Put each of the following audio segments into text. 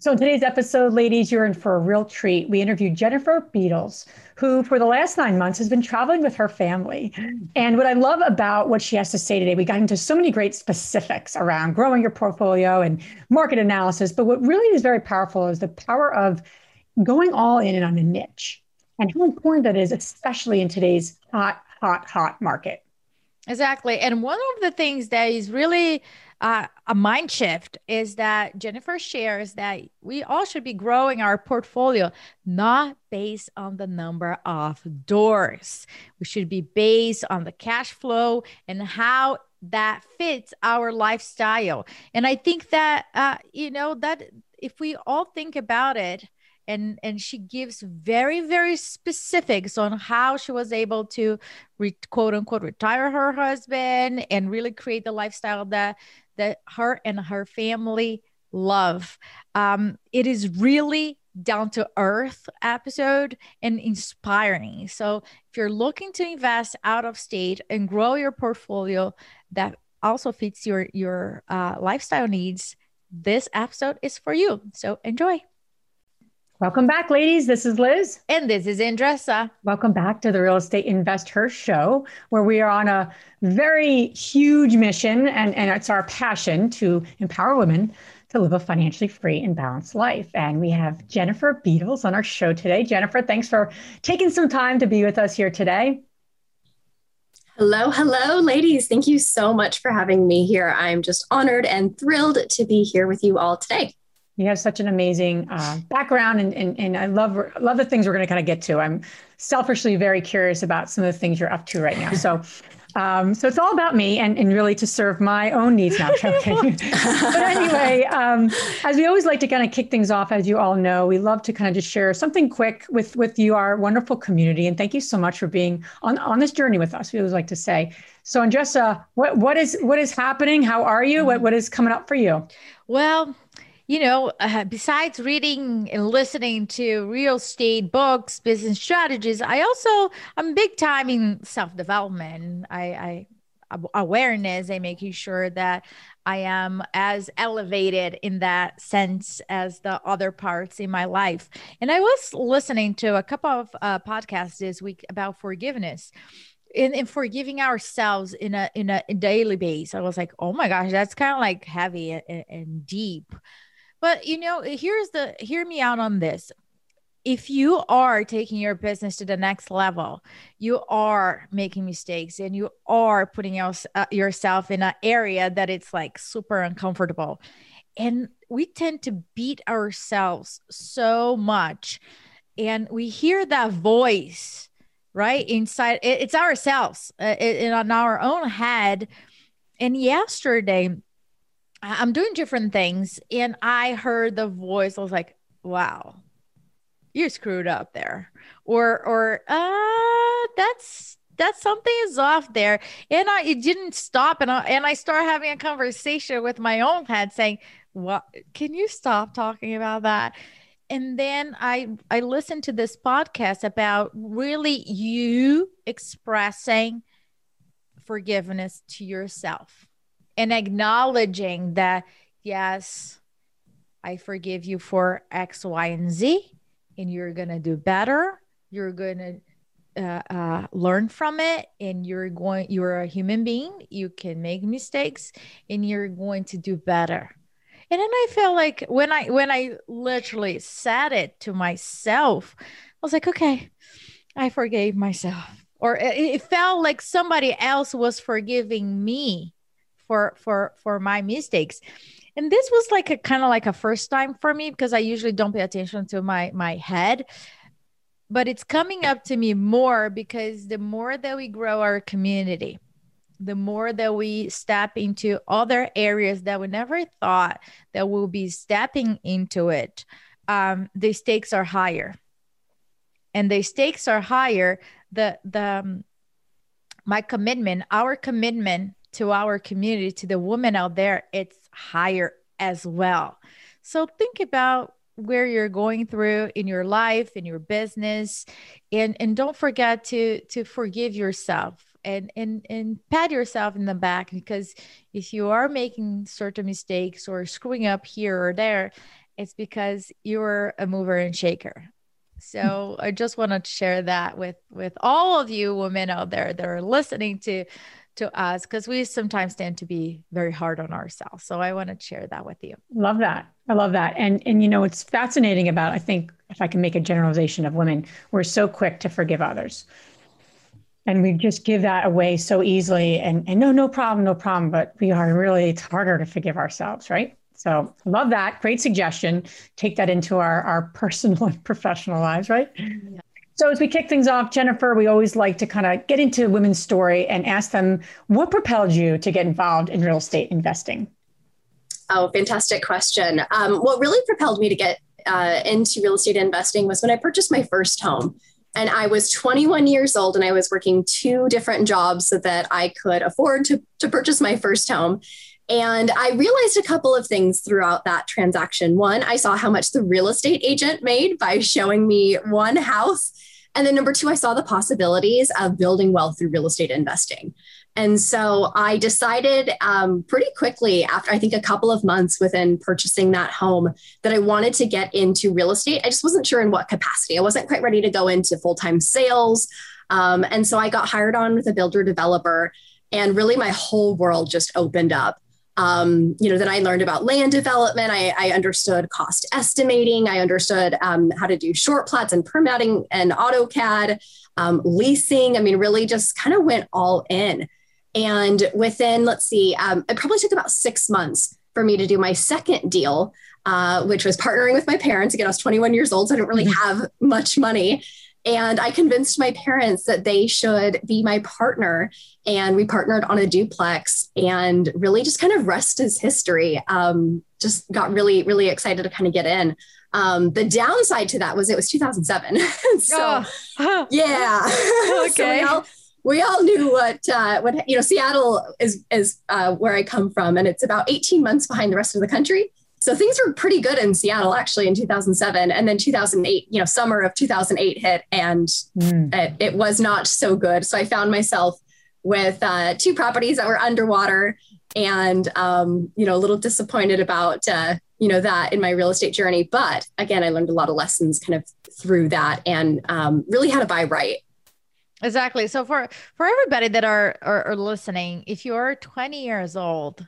So in today's episode, ladies, you're in for a real treat. We interviewed Jennifer Beadles, who for the last 9 months has been traveling with her family. And what I love about what she has to say today, we got into so many great specifics around growing your portfolio and market analysis. But what really is very powerful is the power of going all in and on a niche and how important that is, especially in today's hot market. Exactly. And one of the things that is really a mind shift is that Jennifer shares that we all should be growing our portfolio, not based on the number of doors. We should be based on the cash flow and how that fits our lifestyle. And I think that, that if we all think about it, and she gives very, very specifics on how she was able to quote unquote retire her husband and really create the lifestyle that her and her family love. It is really down to earth episode and inspiring. So if you're looking to invest out of state and grow your portfolio that also fits your lifestyle needs, this episode is for you. So enjoy. Welcome back, ladies. This is Liz. And this is Andressa. Welcome back to the Real Estate Investor Show, where we are on a very huge mission, and it's our passion to empower women to live a financially free and balanced life. And we have Jennifer Beadles on our show today. Jennifer, thanks for taking some time to be with us here today. Hello, ladies. Thank you so much for having me here. I'm just honored and thrilled to be here with you all today. You have such an amazing background, and I love the things we're going to kind of get to. I'm selfishly very curious about some of the things you're up to right now. So it's all about me and really to serve my own needs now. But anyway, as we always like to kind of kick things off, as you all know, we love to kind of just share something quick with you, our wonderful community. And thank you so much for being on this journey with us. We always like to say. So Andressa, what is happening? How are you? What is coming up for you? Well, besides reading and listening to real estate books, business strategies, I'm big time in self-development, awareness, and making sure that I am as elevated in that sense as the other parts in my life. And I was listening to a couple of podcasts this week about forgiveness. In forgiving ourselves in a daily basis. I was like, oh my gosh, that's kind of like heavy and deep. But, hear me out on this. If you are taking your business to the next level, you are making mistakes and you are putting yourself in an area that it's like super uncomfortable. And we tend to beat ourselves so much. And we hear that voice, right? Inside, it's ourselves and on our own head. And yesterday, I'm doing different things. And I heard the voice. I was like, wow, you screwed up there. Or that's something is off there. And it didn't stop. And I start having a conversation with my own head saying, what, can you stop talking about that? And then I listened to this podcast about really you expressing forgiveness to yourself and acknowledging that, yes, I forgive you for X, Y, and Z, and you're going to do better. You're going to learn from it, and you're a human being. You can make mistakes, and you're going to do better. And then I felt like when I literally said it to myself, I was like, okay, I forgave myself. Or it felt like somebody else was forgiving me for my mistakes. And this was like a first time for me, because I usually don't pay attention to my head. But it's coming up to me more, because the more that we grow our community, the more that we step into other areas that we never thought that we'll be stepping into it, the stakes are higher. And the stakes are higher, my commitment, our commitment to our community, to the women out there, it's higher as well. So think about where you're going through in your life, in your business, and don't forget to forgive yourself and pat yourself in the back, because if you are making certain mistakes or screwing up here or there, it's because you're a mover and shaker. So I just wanted to share that with all of you women out there that are listening to us, because we sometimes tend to be very hard on ourselves. So I want to share that with you. Love that. I love that. And you know, it's fascinating about, I think, if I can make a generalization of women, we're so quick to forgive others. And we just give that away so easily and no problem. But we are really, it's harder to forgive ourselves, right? So I love that. Great suggestion. Take that into our personal and professional lives, right? Yeah. So as we kick things off, Jennifer, we always like to kind of get into women's story and ask them, what propelled you to get involved in real estate investing? Oh, fantastic question. What really propelled me to get into real estate investing was when I purchased my first home. And I was 21 years old and I was working 2 different jobs so that I could afford to purchase my first home. And I realized a couple of things throughout that transaction. One, I saw how much the real estate agent made by showing me one house. And then number 2, I saw the possibilities of building wealth through real estate investing. And so I decided pretty quickly after, I think a couple of months within purchasing that home, that I wanted to get into real estate. I just wasn't sure in what capacity. I wasn't quite ready to go into full-time sales. And so I got hired on with a builder developer, and really my whole world just opened up. Then I learned about land development. I understood cost estimating. I understood how to do short plots and permitting and AutoCAD, leasing. I mean, really just kind of went all in. And within, it probably took about 6 months for me to do my second deal, which was partnering with my parents. Again, I was 21 years old, so I didn't really have much money. And I convinced my parents that they should be my partner. And we partnered on a duplex, and really just kind of rest is history. Just got really, really excited to kind of get in. The downside to that was it was 2007. Okay. So we all knew what Seattle is where I come from, and it's about 18 months behind the rest of the country. So things were pretty good in Seattle, actually, in 2007. And then 2008, summer of 2008 hit, and it was not so good. So I found myself with 2 properties that were underwater, and, a little disappointed about, that in my real estate journey. But again, I learned a lot of lessons kind of through that, and really how to buy right. Exactly. So for everybody that are listening, if you're 20 years old,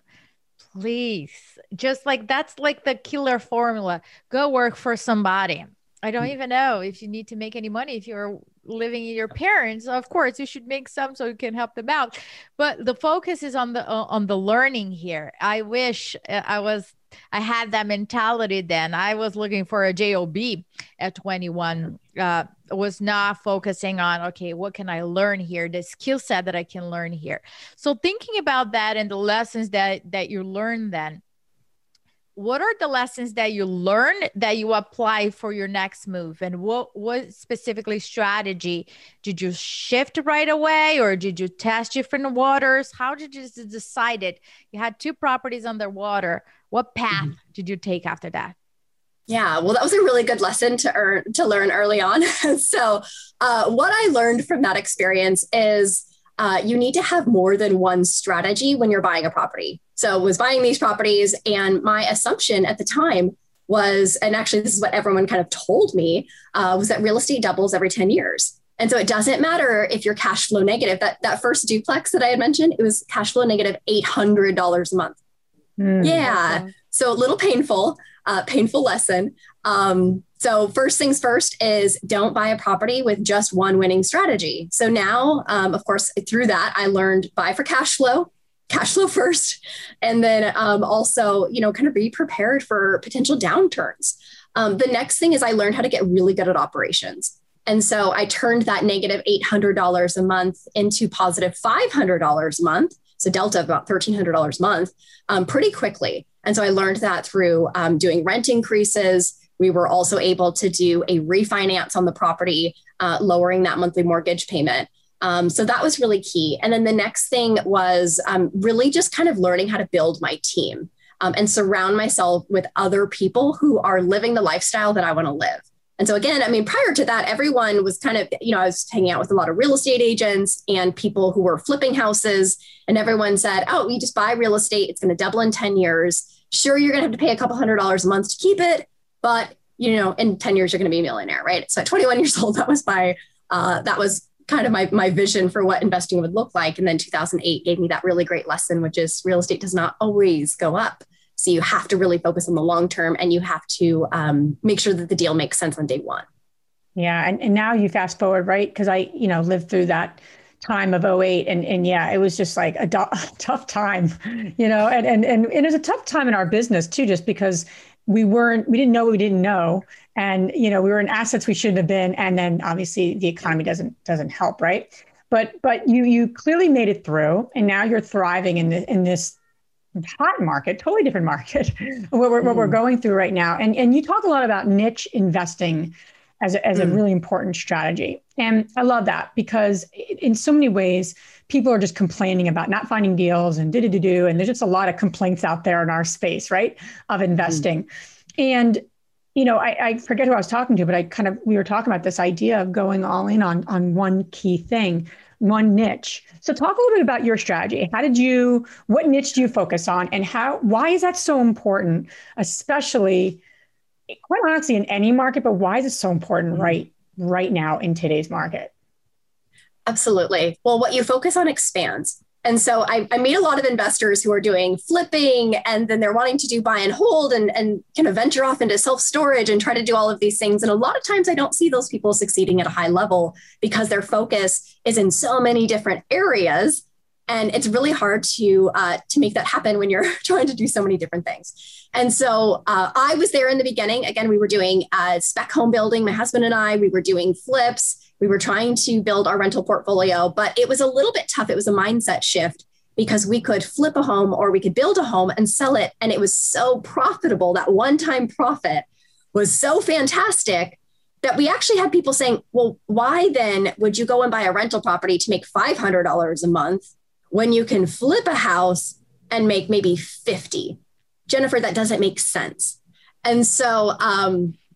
please, just like that's like the killer formula. Go work for somebody. I don't even know if you need to make any money. If you're living in your parents, of course you should make some so you can help them out. But the focus is on the learning here. I wish I had that mentality then. I was looking for a job at 21. Was not focusing on, okay, what can I learn here? The skill set that I can learn here. So thinking about that and the lessons that you learned then, what are the lessons that you learned that you apply for your next move? And what specifically strategy did you shift right away? Or did you test different waters? How did you decide it? You had 2 properties underwater. What path did you take after that? Yeah, well, that was a really good lesson to learn early on. So what I learned from that experience is you need to have more than one strategy when you're buying a property. So I was buying these properties, and my assumption at the time was, and actually this is what everyone kind of told me, was that real estate doubles every 10 years. And so it doesn't matter if you're cash flow negative. That first duplex that I had mentioned, it was cash flow negative $800 a month. Yeah. Awesome. So a little painful lesson. So first things first is don't buy a property with just one winning strategy. So now, of course, through that, I learned buy for cash flow first. And then also, kind of be prepared for potential downturns. The next thing is I learned how to get really good at operations. And so I turned that negative $800 a month into positive $500 a month. So delta of about $1,300 a month pretty quickly. And so I learned that through doing rent increases. We were also able to do a refinance on the property, lowering that monthly mortgage payment. So that was really key. And then the next thing was really just kind of learning how to build my team and surround myself with other people who are living the lifestyle that I want to live. And so again, I mean, prior to that, everyone was kind of, you know, I was hanging out with a lot of real estate agents and people who were flipping houses, and everyone said, oh, you just buy real estate. It's going to double in 10 years. Sure, you're going to have to pay a couple $100 a month to keep it, but you know, in 10 years, you're going to be a millionaire, right? So at 21 years old, that was my, that was kind of my vision for what investing would look like. And then 2008 gave me that really great lesson, which is real estate does not always go up. So you have to really focus on the long term, and you have to make sure that the deal makes sense on day one. Yeah. And now you fast forward, right? Because I, you know, lived through that time of 08 and yeah, it was just like a tough time, you know, and it was a tough time in our business too, just because we didn't know what we didn't know. And, you know, we were in assets we shouldn't have been. And then obviously the economy doesn't help. Right. But you clearly made it through, and now you're thriving in this hot market, totally different market, what we're going through right now. And you talk a lot about niche investing as a really important strategy. And I love that, because in so many ways, people are just complaining about not finding deals and and there's just a lot of complaints out there in our space, right, of investing. And, you know, I forget who I was talking to, but we were talking about this idea of going all in on one key thing, one niche. So talk a little bit about your strategy. What niche do you focus on, and why is that so important, especially quite honestly in any market, but why is it so important right now in today's market? Absolutely. Well, what you focus on expands. And so I meet a lot of investors who are doing flipping, and then they're wanting to do buy and hold and kind of venture off into self-storage and try to do all of these things. And a lot of times I don't see those people succeeding at a high level because their focus is in so many different areas. And it's really hard to make that happen when you're trying to do so many different things. And so I was there in the beginning. Again, we were doing spec home building. My husband and I, we were doing flips. We were trying to build our rental portfolio, but it was a little bit tough. It was a mindset shift, because we could flip a home or we could build a home and sell it. And it was so profitable. That one-time profit was so fantastic that we actually had people saying, well, why then would you go and buy a rental property to make $500 a month when you can flip a house and make maybe 50? Jennifer, that doesn't make sense. And so,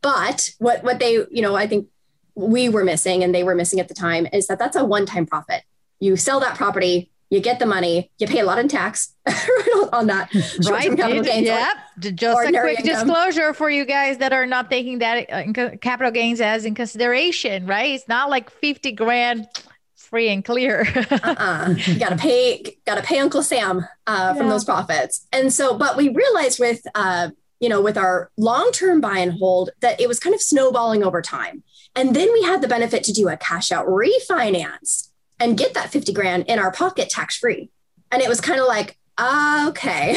but what they, you know, I think we were missing and they were missing at the time is that that's a one-time profit. You sell that property, you get the money, you pay a lot in tax on that. Right. Yep. Just a quick disclosure for you guys that are not taking that capital gains as in consideration, right? It's not like 50 grand free and clear. You gotta pay Uncle Sam from those profits. And so, but we realized with our long-term buy and hold that it was kind of snowballing over time. And then we had the benefit to do a cash out refinance and get that 50 grand in our pocket tax free. And it was kind of like, okay,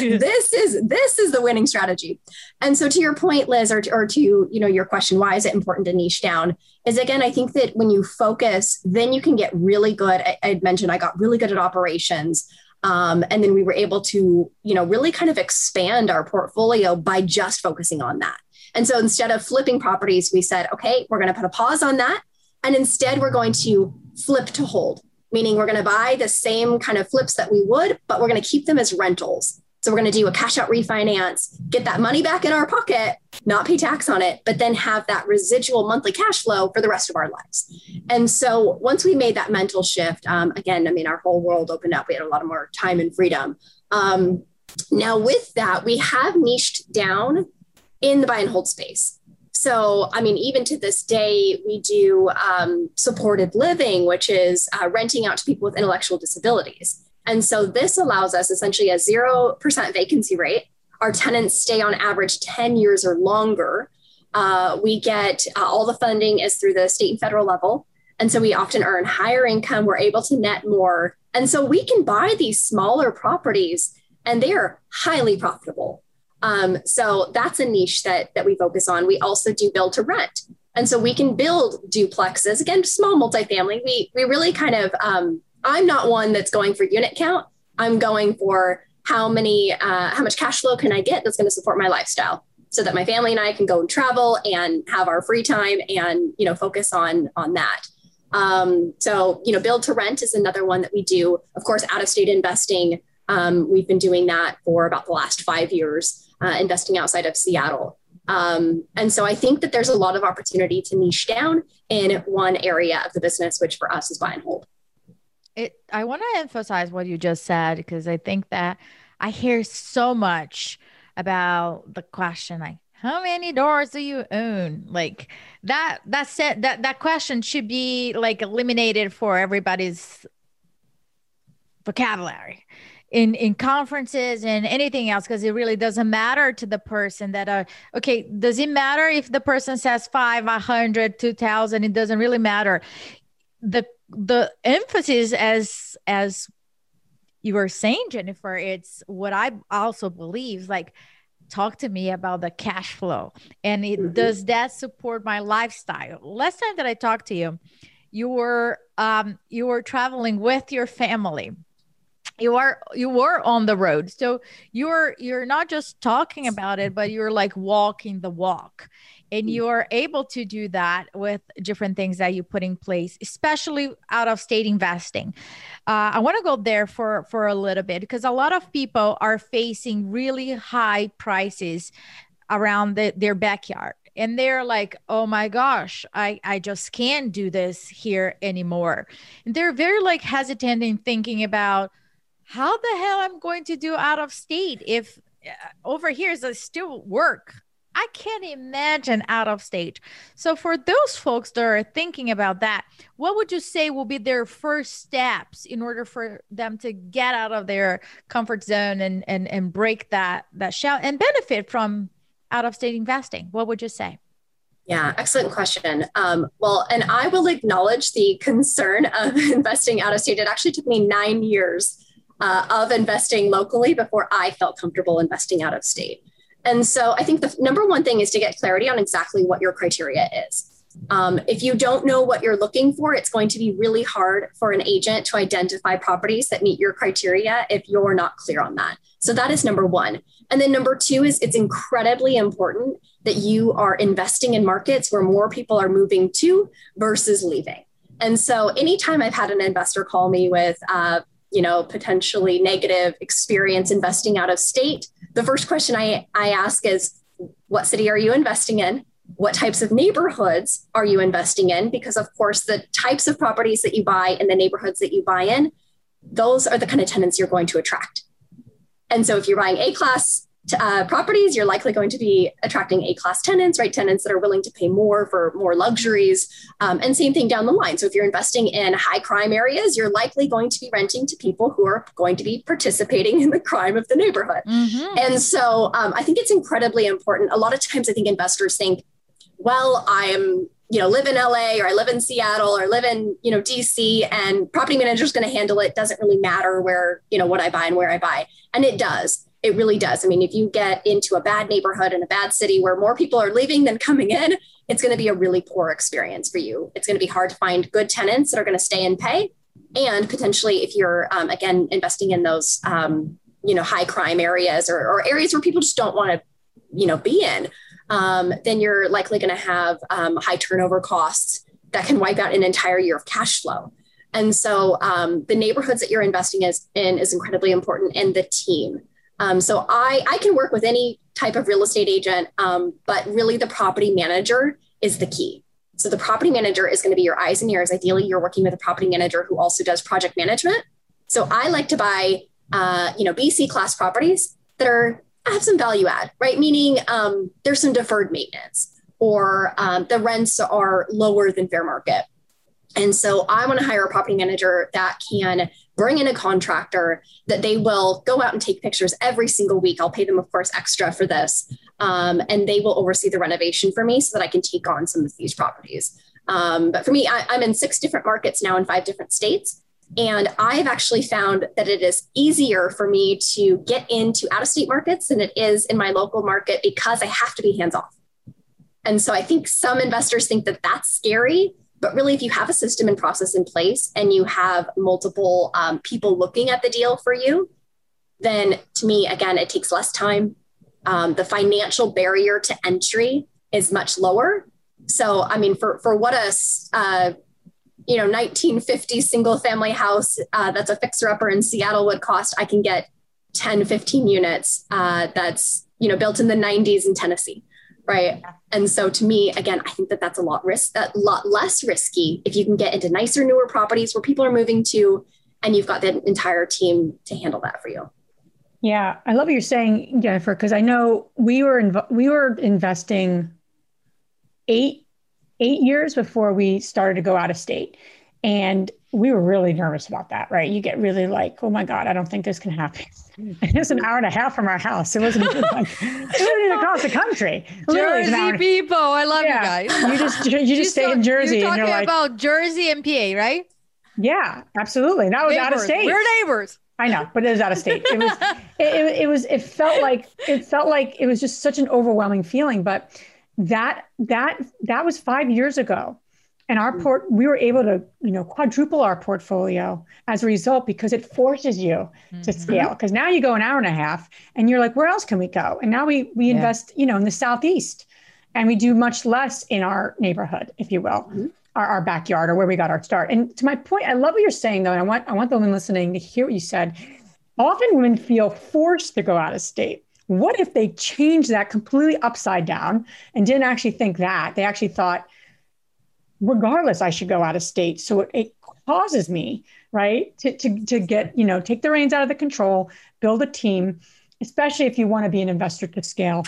this is the winning strategy. And so to your point, Liz, or to, you know, your question, why is it important to niche down, is again, I think that when you focus, then you can get really good. I mentioned I got really good at operations. And then we were able to, you know, really kind of expand our portfolio by just focusing on that. And so instead of flipping properties, we said, okay, we're going to put a pause on that. And instead we're going to flip to hold, meaning we're going to buy the same kind of flips that we would, but we're going to keep them as rentals. So we're going to do a cash out refinance, get that money back in our pocket, not pay tax on it, but then have that residual monthly cash flow for the rest of our lives. And so once we made that mental shift, again, I mean, our whole world opened up. We had a lot of more time and freedom. Now with that, we have niched down in the buy and hold space. So, I mean, even to this day, we do supported living, which is renting out to people with intellectual disabilities. And so this allows us essentially a 0% vacancy rate. Our tenants stay on average 10 years or longer. We get all the funding is through the state and federal level. And so we often earn higher income. We're able to net more. And so we can buy these smaller properties, and they are highly profitable. So that's a niche that we focus on. We also do build to rent. And so we can build duplexes, again, small multifamily. We really kind of, I'm not one that's going for unit count. I'm going for how much cash flow can I get that's going to support my lifestyle so that my family and I can go and travel and have our free time and, you know, focus on that. So, you know, build to rent is another one that we do. Of course, out of state investing, we've been doing that for about the last 5 years, investing outside of Seattle. And so I think that there's a lot of opportunity to niche down in one area of the business, which for us is buy and hold. I want to emphasize what you just said, because I think that I hear so much about the question, like, how many doors do you own? Like that question should be like eliminated for everybody's vocabulary in conferences and anything else, because it really doesn't matter to the person that are, okay, does it matter if the person says 5, 100, 2,000? It doesn't really matter. The emphasis, as you were saying, Jennifer, it's what I also believe, like, talk to me about the cash flow and does that support my lifestyle? Last time that I talked to you, you were traveling with your family. You were on the road. So you're not just talking about it, but you're like walking the walk, and you are able to do that with different things that you put in place, especially out of state investing. I want to go there for a little bit, because a lot of people are facing really high prices around their backyard. And they're like, oh my gosh, I just can't do this here anymore. And they're very like hesitant in thinking about how the hell I'm going to do out of state if over here is still work. I can't imagine out of state. So for those folks that are thinking about that, what would you say will be their first steps in order for them to get out of their comfort zone and break that shell and benefit from out of state investing? What would you say? Yeah, excellent question. Well, and I will acknowledge the concern of investing out of state. It actually took me 9 years of investing locally before I felt comfortable investing out of state. And so I think the number one thing is to get clarity on exactly what your criteria is. If you don't know what you're looking for, it's going to be really hard for an agent to identify properties that meet your criteria if you're not clear on that. So that is number one. And then number two is it's incredibly important that you are investing in markets where more people are moving to versus leaving. And so anytime I've had an investor call me with, potentially negative experience investing out of state, the first question I ask is, what city are you investing in? What types of neighborhoods are you investing in? Because of course, the types of properties that you buy and the neighborhoods that you buy in, those are the kind of tenants you're going to attract. And so if you're buying A-class properties, you're likely going to be attracting A-class tenants, right? Tenants that are willing to pay more for more luxuries, and same thing down the line. So if you're investing in high crime areas, you're likely going to be renting to people who are going to be participating in the crime of the neighborhood. Mm-hmm. And so I think it's incredibly important. A lot of times I think investors think, well, I'm, live in LA or I live in Seattle or live in, DC, and property manager is going to handle it. Doesn't really matter where, what I buy and where I buy. And it does. It really does. I mean, if you get into a bad neighborhood in a bad city where more people are leaving than coming in, it's going to be a really poor experience for you. It's going to be hard to find good tenants that are going to stay and pay. And potentially if you're, again, investing in those, high crime areas or areas where people just don't want to, be in, then you're likely going to have high turnover costs that can wipe out an entire year of cash flow. And so the neighborhoods that you're investing in is incredibly important, and the team. So I can work with any type of real estate agent, but really the property manager is the key. So the property manager is going to be your eyes and ears. Ideally, you're working with a property manager who also does project management. So I like to buy, BC class properties that are have some value add, right? Meaning there's some deferred maintenance, or the rents are lower than fair market. And so I want to hire a property manager that can bring in a contractor, that they will go out and take pictures every single week. I'll pay them, of course, extra for this. And they will oversee the renovation for me so that I can take on some of these properties. But for me, I'm in 6 different markets now in 5 different states. And I've actually found that it is easier for me to get into out-of-state markets than it is in my local market, because I have to be hands-off. And so I think some investors think that that's scary, but really if you have a system and process in place and you have multiple people looking at the deal for you, then to me, again, it takes less time. The financial barrier to entry is much lower. So, I mean, for what a $1,950 single family house that's a fixer upper in Seattle would cost, I can get 10, 15 units that's, built in the 90s in Tennessee. Right. And so to me, again, I think that that's a lot less risky if you can get into nicer, newer properties where people are moving to, and you've got the entire team to handle that for you. Yeah. I love what you're saying, Jennifer, because I know we were investing eight years before we started to go out of state. And we were really nervous about that, right? You get really like, oh my God, I don't think this can happen. It's an hour and a half from our house. It wasn't even like, it wasn't even across the country. Jersey people, I love you guys. You just stay in Jersey. You're talking about Jersey and PA, right? Yeah, absolutely. That was neighbors, out of state. We're neighbors. I know, but it was out of state. It was, it felt like it was just such an overwhelming feeling. But that was 5 years ago. And we were able to, quadruple our portfolio as a result, because it forces you to scale. Because now you go an hour and a half and you're like, where else can we go? And now we invest, in the Southeast, and we do much less in our neighborhood, if you will, our backyard, or where we got our start. And to my point, I love what you're saying though. And I want the women listening to hear what you said. Often women feel forced to go out of state. What if they changed that completely upside down and didn't actually think that? They actually thought, regardless, I should go out of state. So it causes me, right, to get, take the reins out of the control, build a team, especially if you want to be an investor to scale.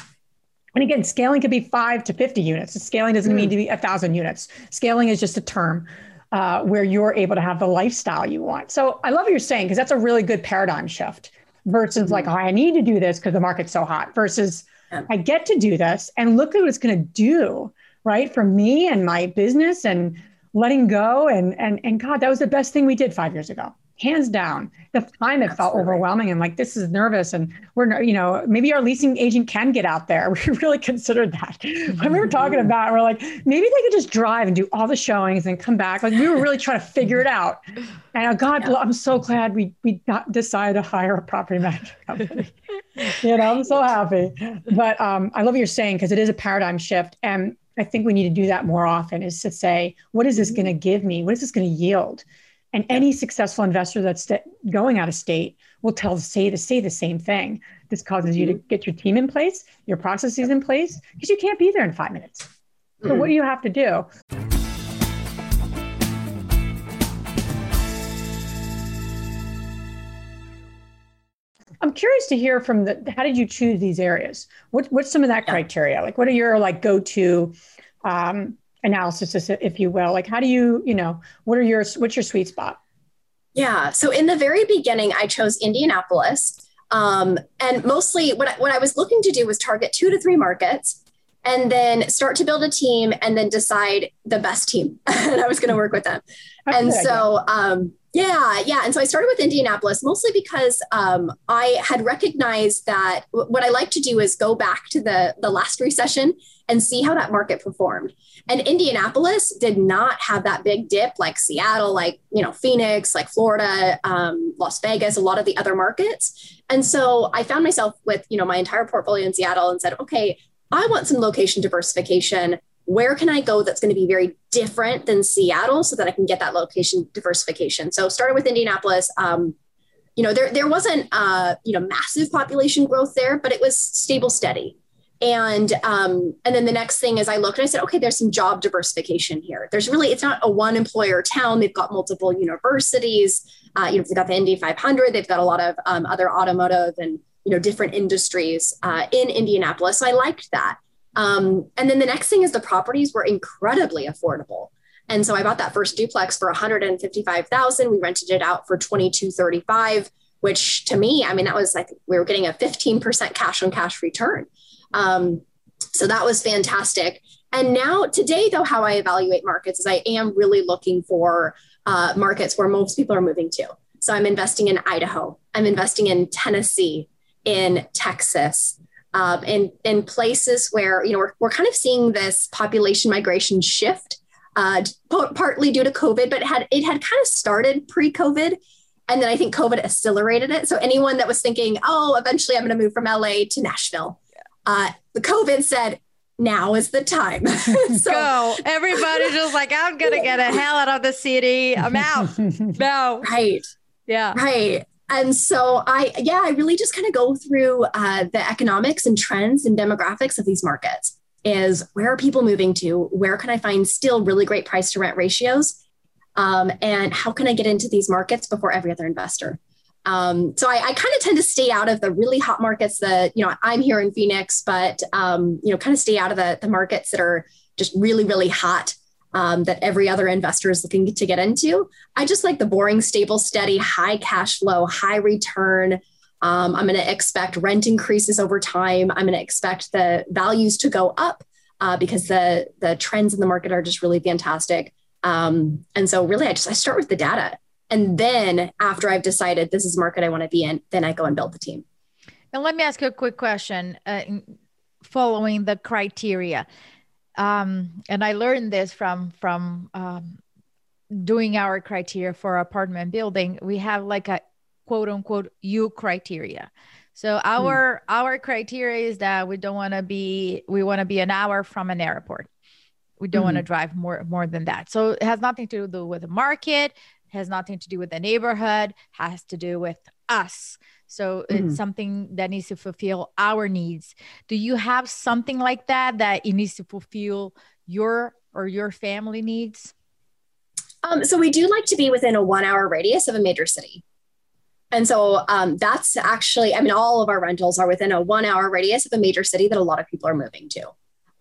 And again, scaling could be 5 to 50 units. Scaling doesn't mean to be 1,000 units. Scaling is just a term where you're able to have the lifestyle you want. So I love what you're saying, because that's a really good paradigm shift versus like, oh, I need to do this because the market's so hot, versus I get to do this and look at what it's going to do. Right. For me and my business, and letting go. And God, that was the best thing we did 5 years ago, hands down. The time it felt overwhelming and like, this is nervous. And we're, maybe our leasing agent can get out there. We really considered that when we were talking about it, we're like, maybe they could just drive and do all the showings and come back. Like, we were really trying to figure it out. And God, I'm so glad we decided to hire a property management company. I'm so happy. But I love what you're saying, because it is a paradigm shift. And I think we need to do that more often, is to say, what is this going to give me? What is this going to yield? And any successful investor that's going out of state will say the same thing. This causes you to get your team in place, your processes in place, because you can't be there in 5 minutes. So what do you have to do? I'm curious to hear from how did you choose these areas? What's some of that criteria? Like, what are your go-to analysis, if you will? Like, how do you, what's your sweet spot? Yeah. So in the very beginning, I chose Indianapolis. And mostly what I was looking to do was target 2 to 3 markets, and then start to build a team, and then decide the best team. And I was going to work with them. That's and so, And so I started with Indianapolis, mostly because I had recognized that what I like to do is go back to the last recession and see how that market performed. And Indianapolis did not have that big dip like Seattle, like, Phoenix, like Florida, Las Vegas, a lot of the other markets. And so I found myself with, my entire portfolio in Seattle, and said, okay, I want some location diversification. Where can I go that's going to be very different than Seattle, so that I can get that location diversification? So started with Indianapolis. There wasn't, massive population growth there, but it was stable, steady. And then the next thing is I looked and I said, okay, there's some job diversification here. It's not a one employer town. They've got multiple universities. They've got the Indy 500. They've got a lot of other automotive and, different industries in Indianapolis. So I liked that. And then the next thing is the properties were incredibly affordable. And so I bought that first duplex for $155,000. We rented it out for $2,235, which to me, that was, I think we were getting a 15% cash on cash return. So that was fantastic. And now today though, how I evaluate markets is I am really looking for, markets where most people are moving to. So I'm investing in Idaho, I'm investing in Tennessee, in Texas, in places where, we're kind of seeing this population migration shift, partly due to COVID, but it had kind of started pre-COVID. And then I think COVID accelerated it. So anyone that was thinking, oh, eventually I'm going to move from LA to Nashville, the COVID said, now is the time. So go. Everybody's just like, I'm going to get the hell out of the city. I'm out. No. Right. Yeah. Right. And so I really just kind of go through the economics and trends and demographics of these markets. Is where are people moving to? Where can I find still really great price to rent ratios? And how can I get into these markets before every other investor? So I kind of tend to stay out of the really hot markets that, you know, I'm here in Phoenix, but, you know, kind of stay out of the markets that are just really, really hot, that every other investor is looking to get into. I just like the boring, stable, steady, high cash flow, high return. I'm going to expect rent increases over time. I'm going to expect the values to go up, because the trends in the market are just really fantastic. And so really, I start with the data. And then after I've decided this is the market I want to be in, then I go and build the team. Now, let me ask you a quick question, following the criteria. And I learned this from doing our criteria for apartment building. We have like a quote unquote you criteria. So our criteria is that we want to be an hour from an airport. We don't want to drive more than that. So it has nothing to do with the market, has nothing to do with the neighborhood, has to do with us. So it's something that needs to fulfill our needs. Do you have something like that it needs to fulfill your family needs? So we do like to be within a 1 hour radius of a major city. And so that's actually, I mean, all of our rentals are within a 1 hour radius of a major city that a lot of people are moving to.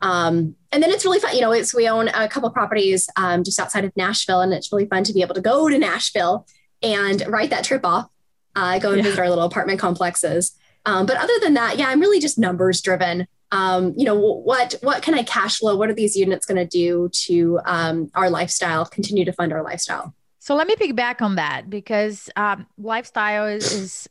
And then it's really fun, you know, we own a couple properties just outside of Nashville, and it's really fun to be able to go to Nashville and write that trip off, go and visit our little apartment complexes. But other than that, I'm really just numbers driven. You know, what can I cash flow? What are these units going to do to our lifestyle, continue to fund our lifestyle? So let me piggyback on that, because lifestyle is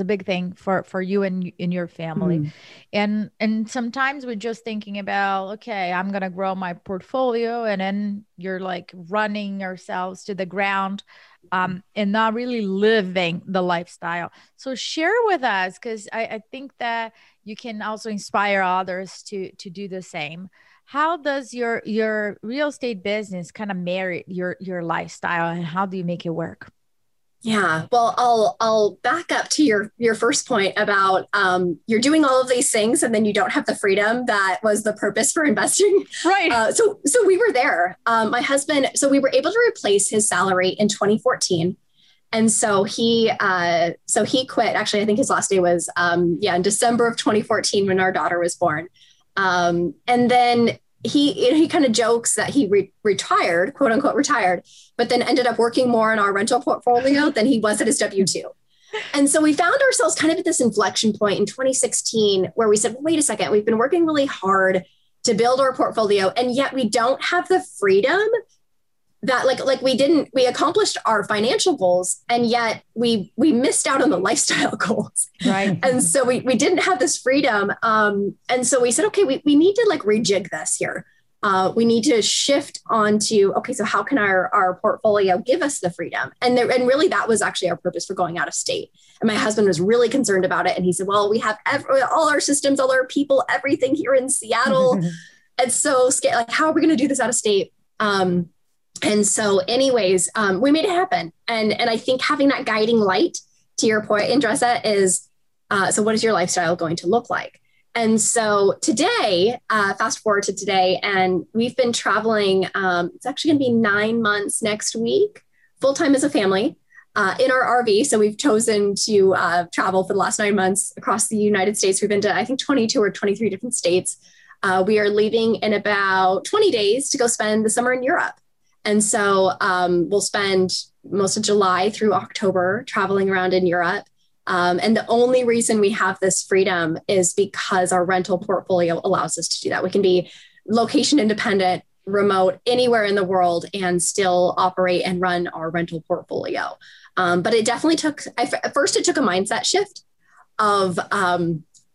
a big thing for you and in your family. And sometimes we're just thinking about, okay, I'm going to grow my portfolio, and then you're like running ourselves to the ground, and not really living the lifestyle. So share with us, because I think that you can also inspire others to do the same. How does your real estate business kind of marry your lifestyle, and how do you make it work? Yeah. Well, I'll back up to your first point about you're doing all of these things and then you don't have the freedom that was the purpose for investing. Right. So we were there. My husband, so we were able to replace his salary in 2014. And so he quit. Actually, I think his last day was in December of 2014 when our daughter was born. And then he kind of jokes that he retired, quote unquote retired, but then ended up working more in our rental portfolio than he was at his W-2. And so we found ourselves kind of at this inflection point in 2016, where we said, well, wait a second, we've been working really hard to build our portfolio, and yet we don't have the freedom that we accomplished our financial goals, and yet we missed out on the lifestyle goals. Right. And so we didn't have this freedom. And so we said, okay, we need to rejig this here. We need to shift onto, okay, so how can our portfolio give us the freedom? And really that was actually our purpose for going out of state. And my husband was really concerned about it. And he said, well, we have all our systems, all our people, everything here in Seattle. It's so scary. How are we going to do this out of state? And so anyways, we made it happen. And I think having that guiding light, to your point, Andressa, is, so what is your lifestyle going to look like? And so today, fast forward to today, and we've been traveling, it's actually going to be 9 months next week, full-time as a family, in our RV. So we've chosen to travel for the last 9 months across the United States. We've been to, I think, 22 or 23 different states. We are leaving in about 20 days to go spend the summer in Europe. And so we'll spend most of July through October traveling around in Europe. And the only reason we have this freedom is because our rental portfolio allows us to do that. We can be location independent, remote, anywhere in the world, and still operate and run our rental portfolio. But it definitely took a mindset shift of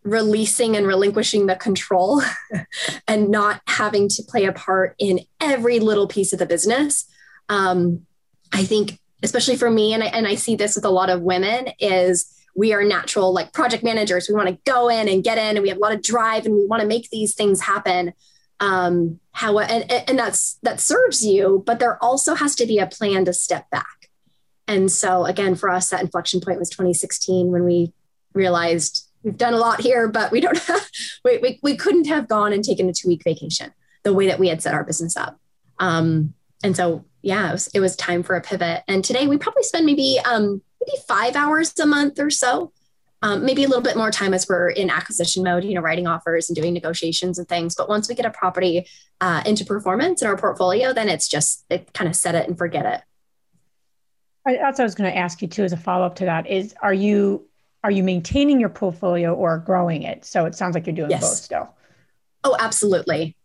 releasing and relinquishing the control and not having to play a part in every little piece of the business. I think, especially for me, and I see this with a lot of women, is we are natural, like project managers. We want to go in and get in, and we have a lot of drive, and we want to make these things happen. That serves you, but there also has to be a plan to step back. And so again, for us, that inflection point was 2016 when we realized we've done a lot here, but we don't have, we couldn't have gone and taken a 2-week vacation the way that we had set our business up. And so, yeah, it was time for a pivot. And today we probably spend maybe 5 hours a month or so, maybe a little bit more time as we're in acquisition mode, writing offers and doing negotiations and things. But once we get a property into performance in our portfolio, then it kind of set it and forget it. That's what I was going to ask you too, as a follow-up to that is, are you maintaining your portfolio or growing it? So it sounds like you're doing both still. Oh, absolutely.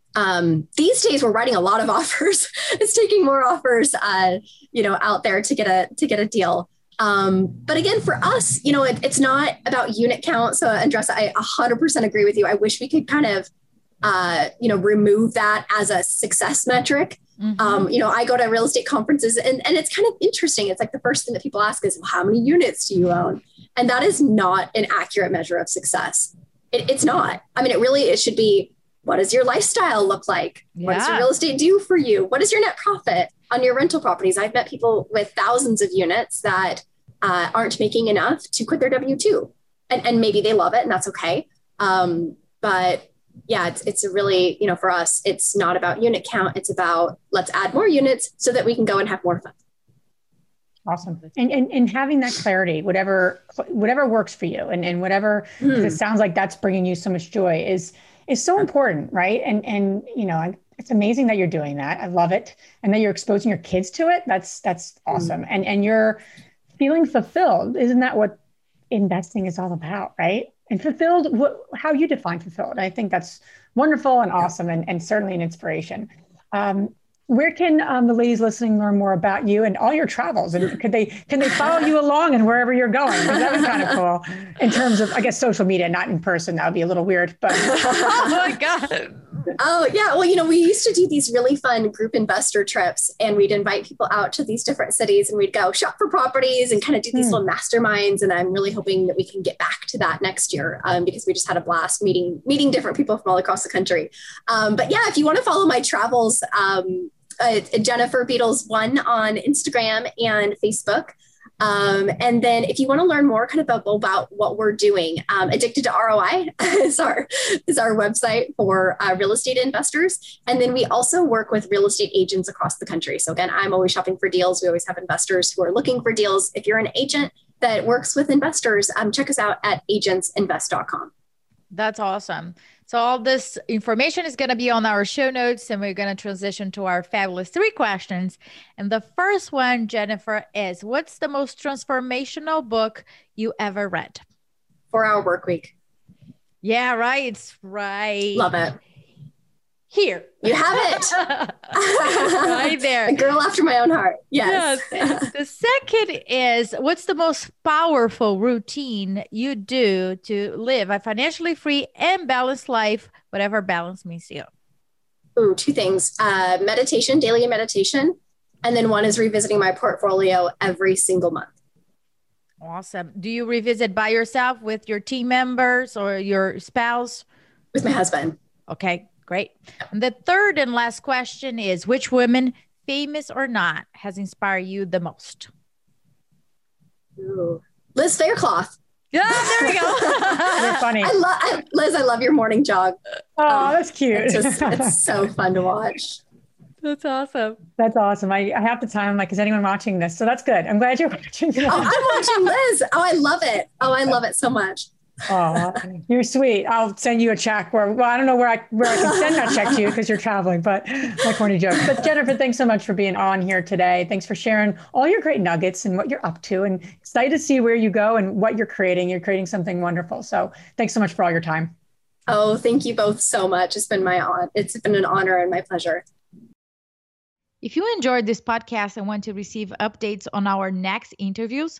These days we're writing a lot of offers. It's taking more offers, out there to get a deal. But again, for us, it's not about unit count. So Andressa, I 100% agree with you. I wish we could kind of, remove that as a success metric. Mm-hmm. I go to real estate conferences and it's kind of interesting. It's like the first thing that people ask is, well, how many units do you own? And that is not an accurate measure of success. It's not. I mean, it should be, what does your lifestyle look like? Yeah. What does your real estate do for you? What is your net profit on your rental properties? I've met people with thousands of units that aren't making enough to quit their W-2, and maybe they love it and that's okay. But yeah, it's a really, for us, it's not about unit count. It's about let's add more units so that we can go and have more fun. Awesome. And having that clarity, whatever works for you and whatever, it sounds like that's bringing you so much joy is so important. Right. And it's amazing that you're doing that. I love it. And that you're exposing your kids to it. That's awesome. And you're feeling fulfilled. Isn't that what investing is all about? Right. And fulfilled, how you define fulfilled. I think that's wonderful and awesome and certainly an inspiration. Where can the ladies listening learn more about you and all your travels? And can they follow you along and wherever you're going? Because that was kind of cool in terms of, I guess, social media, not in person. That would be a little weird, but. Oh my God. Oh yeah. Well, we used to do these really fun group investor trips and we'd invite people out to these different cities and we'd go shop for properties and kind of do these little masterminds. And I'm really hoping that we can get back to that next year because we just had a blast meeting different people from all across the country. But yeah, if you want to follow my travels, Jennifer Beadles 1 on Instagram and Facebook. And then if you want to learn more kind of about what we're doing, Addicted to ROI is our website for real estate investors. And then we also work with real estate agents across the country. So again, I'm always shopping for deals. We always have investors who are looking for deals. If you're an agent that works with investors, check us out at agentsinvest.com. That's awesome. So all this information is going to be on our show notes, and we're going to transition to our fabulous 3 questions. And the first one, Jennifer, is what's the most transformational book you ever read? 4-Hour Work Week. Yeah, right. It's right. Love it. Here. You have it. Right there. A girl after my own heart. Yes. The second is, what's the most powerful routine you do to live a financially free and balanced life, whatever balance means to you? Ooh, 2 things. Meditation, daily meditation. And then one is revisiting my portfolio every single month. Awesome. Do you revisit by yourself, with your team members, or your spouse? With my husband. Okay. Great. And the third and last question is, which woman, famous or not, has inspired you the most? Ooh. Liz Faircloth. Yeah, there we go. You're funny. Liz, I love your morning jog. Oh, that's cute. It's so fun to watch. That's awesome. I half the time I'm like, is anyone watching this? So that's good. I'm glad you're watching this. Oh, I'm watching Liz. Oh, I love it. Oh, I love it so much. Oh, you're sweet. I'll send you a check. Well, I don't know where I can send that check to you because you're traveling, but my corny joke. But Jennifer, thanks so much for being on here today. Thanks for sharing all your great nuggets and what you're up to, and excited to see where you go and what you're creating. You're creating something wonderful. So thanks so much for all your time. Oh, thank you both so much. It's been an honor and my pleasure. If you enjoyed this podcast and want to receive updates on our next interviews,